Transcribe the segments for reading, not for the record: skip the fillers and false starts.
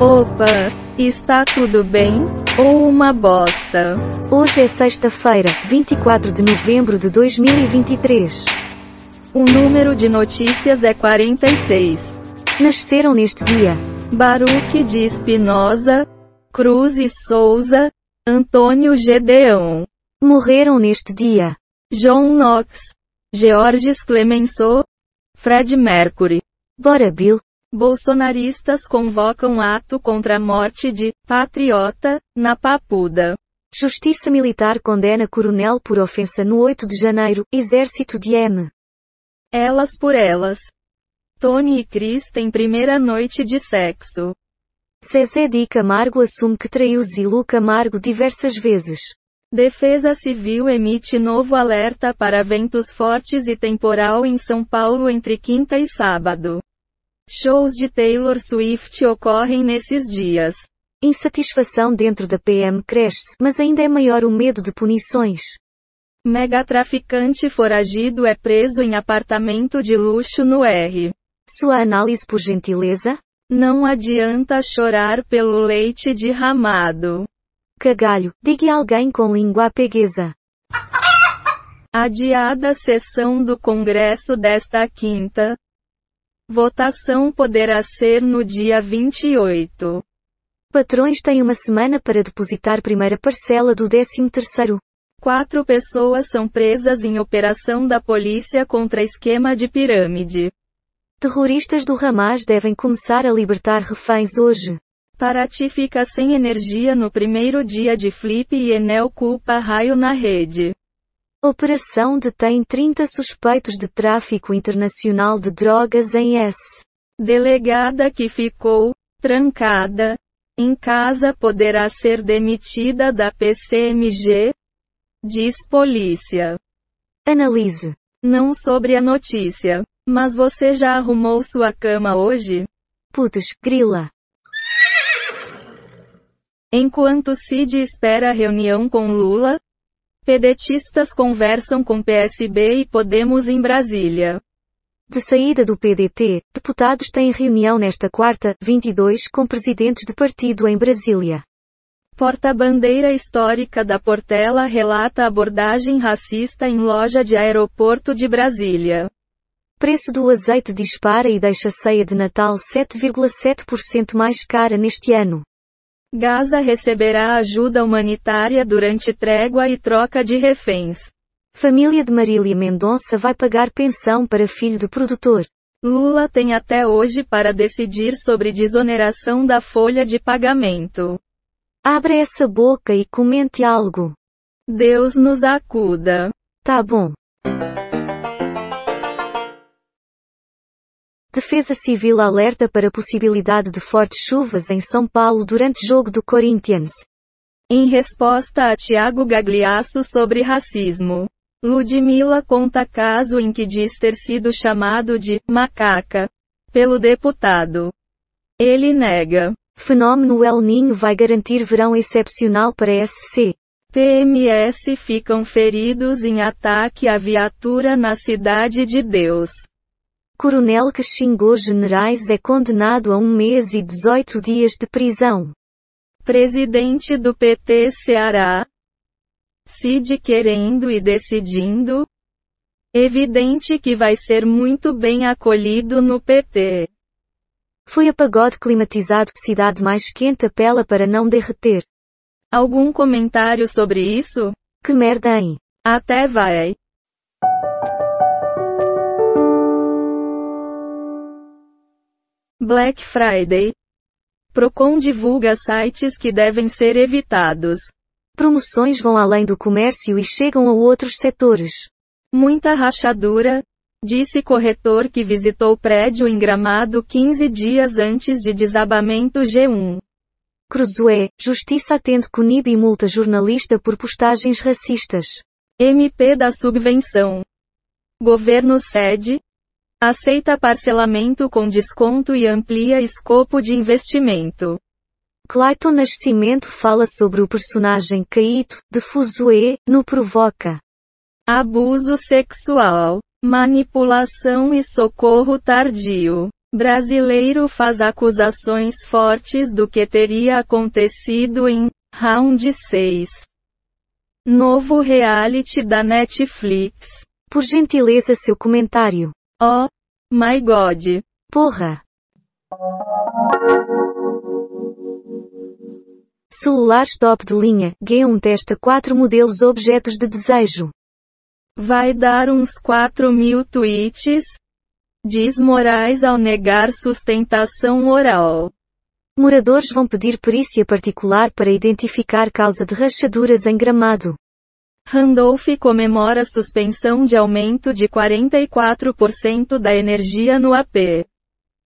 Opa, está tudo bem? Ou uma bosta? Hoje é sexta-feira, 24 de novembro de 2023. O número de notícias é 46. Nasceram neste dia: Baruch de Espinosa, Cruz e Souza, Antônio Gedeon. Morreram neste dia: John Knox, Georges Clemenceau, Fred Mercury. Bora, Bill. Bolsonaristas convocam ato contra a morte de patriota na Papuda. Justiça militar condena coronel por ofensa no 8 de janeiro, exército de M. Elas por elas. Tony e Cris têm primeira noite de sexo. Zezé Di Camargo assume que traiu Zilu Camargo diversas vezes. Defesa Civil emite novo alerta para ventos fortes e temporal em São Paulo entre quinta e sábado. Shows de Taylor Swift ocorrem nesses dias. Insatisfação dentro da PM cresce, mas ainda é maior o medo de punições. Megatraficante foragido é preso em apartamento de luxo no R. Sua análise por gentileza? Não adianta chorar pelo leite derramado. Cagalho, diga alguém com língua peguesa. Adiada sessão do Congresso desta quinta. Votação poderá ser no dia 28. Patrões têm uma semana para depositar primeira parcela do 13º. 4 pessoas são presas em operação da polícia contra esquema de pirâmide. Terroristas do Hamas devem começar a libertar reféns hoje. Paraty fica sem energia no primeiro dia de Flip e Enel culpa raio na rede. Operação detém 30 suspeitos de tráfico internacional de drogas em SC. Delegada que ficou trancada em casa poderá ser demitida da PCMG, diz polícia. Analise. Não sobre a notícia. Mas você já arrumou sua cama hoje? Putz, grila. Enquanto Cid espera a reunião com Lula, pedetistas conversam com PSB e Podemos em Brasília. De saída do PDT, deputados têm reunião nesta quarta, 22, com presidentes de partido em Brasília. Porta-bandeira histórica da Portela relata abordagem racista em loja de aeroporto de Brasília. Preço do azeite dispara e deixa ceia de Natal 7,7% mais cara neste ano. Gaza receberá ajuda humanitária durante trégua e troca de reféns. Família de Marília Mendonça vai pagar pensão para filho de produtor. Lula tem até hoje para decidir sobre desoneração da folha de pagamento. Abra essa boca e comente algo. Deus nos acuda. Tá bom. Defesa Civil alerta para a possibilidade de fortes chuvas em São Paulo durante jogo do Corinthians. Em resposta a Thiago Gagliasso sobre racismo, Ludmilla conta caso em que diz ter sido chamado de macaca pelo deputado. Ele nega. Fenômeno El Niño vai garantir verão excepcional para SC. PMS ficam feridos em ataque à viatura na Cidade de Deus. Coronel que xingou generais é condenado a 1 mês e 18 dias de prisão. Presidente do PT Ceará, Cid querendo e decidindo. Evidente que vai ser muito bem acolhido no PT. Foi a pagode climatizado. Cidade mais quente apela para não derreter. Algum comentário sobre isso? Que merda, hein? Até vai. Black Friday. Procon divulga sites que devem ser evitados. Promoções vão além do comércio e chegam a outros setores. Muita rachadura, disse corretor que visitou prédio em Gramado 15 dias antes de desabamento G1. Cruzeiro, Justiça atende Conib e multa jornalista por postagens racistas. MP da subvenção. Governo cede. Aceita parcelamento com desconto e amplia escopo de investimento. Clayton Nascimento fala sobre o personagem caído, de Fuzue, no Provoca. Abuso sexual, manipulação e socorro tardio. Brasileiro faz acusações fortes do que teria acontecido em Round 6. Novo reality da Netflix. Por gentileza, seu comentário. Oh, my God. Porra. Celulares top de linha, G1 testa 4 modelos objetos de desejo. Vai dar uns 4.000 tweets? Diz Moraes ao negar sustentação oral. Moradores vão pedir perícia particular para identificar causa de rachaduras em Gramado. Randolph comemora suspensão de aumento de 44% da energia no AP.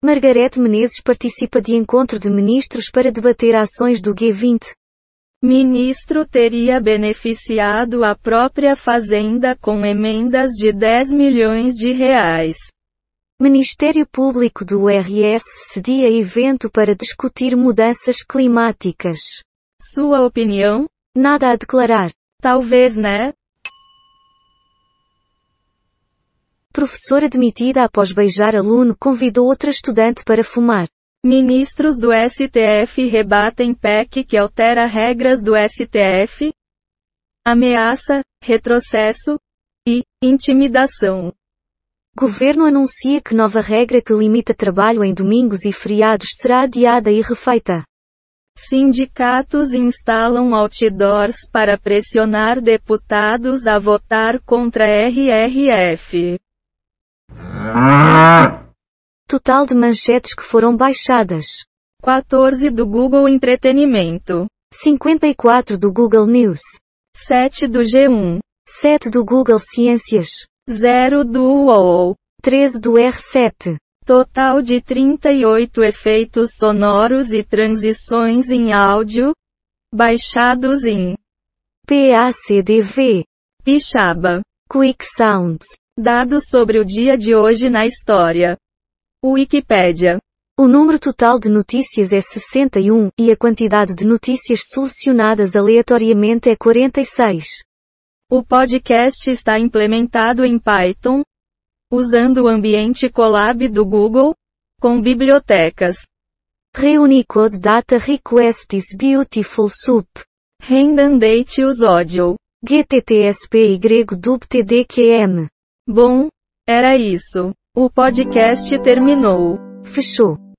Margarete Menezes participa de encontro de ministros para debater ações do G20. Ministro teria beneficiado a própria Fazenda com emendas de 10 milhões de reais. Ministério Público do RS cedia evento para discutir mudanças climáticas. Sua opinião? Nada a declarar. Talvez, né? Professora demitida após beijar aluno convidou outra estudante para fumar. Ministros do STF rebatem PEC que altera regras do STF. Ameaça, retrocesso e intimidação. Governo anuncia que nova regra que limita trabalho em domingos e feriados será adiada e refeita. Sindicatos instalam outdoors para pressionar deputados a votar contra RRF. Total de manchetes que foram baixadas: 14 do Google Entretenimento, 54 do Google News, 7 do G1, 7 do Google Ciências, 0 do UOL, 13 do R7. Total de 38 efeitos sonoros e transições em áudio, baixados em PACDV, Pixaba, Quick Sounds. Dados sobre o dia de hoje na história. Wikipédia. O número total de notícias é 61, e a quantidade de notícias selecionadas aleatoriamente é 46. O podcast está implementado em Python, usando o ambiente Colab do Google, com bibliotecas. Reunicode Data Requests Beautiful Soup. Rendan Date Us Audio. GTTSPY dub TDQM. Bom, era isso. O podcast terminou. Fechou.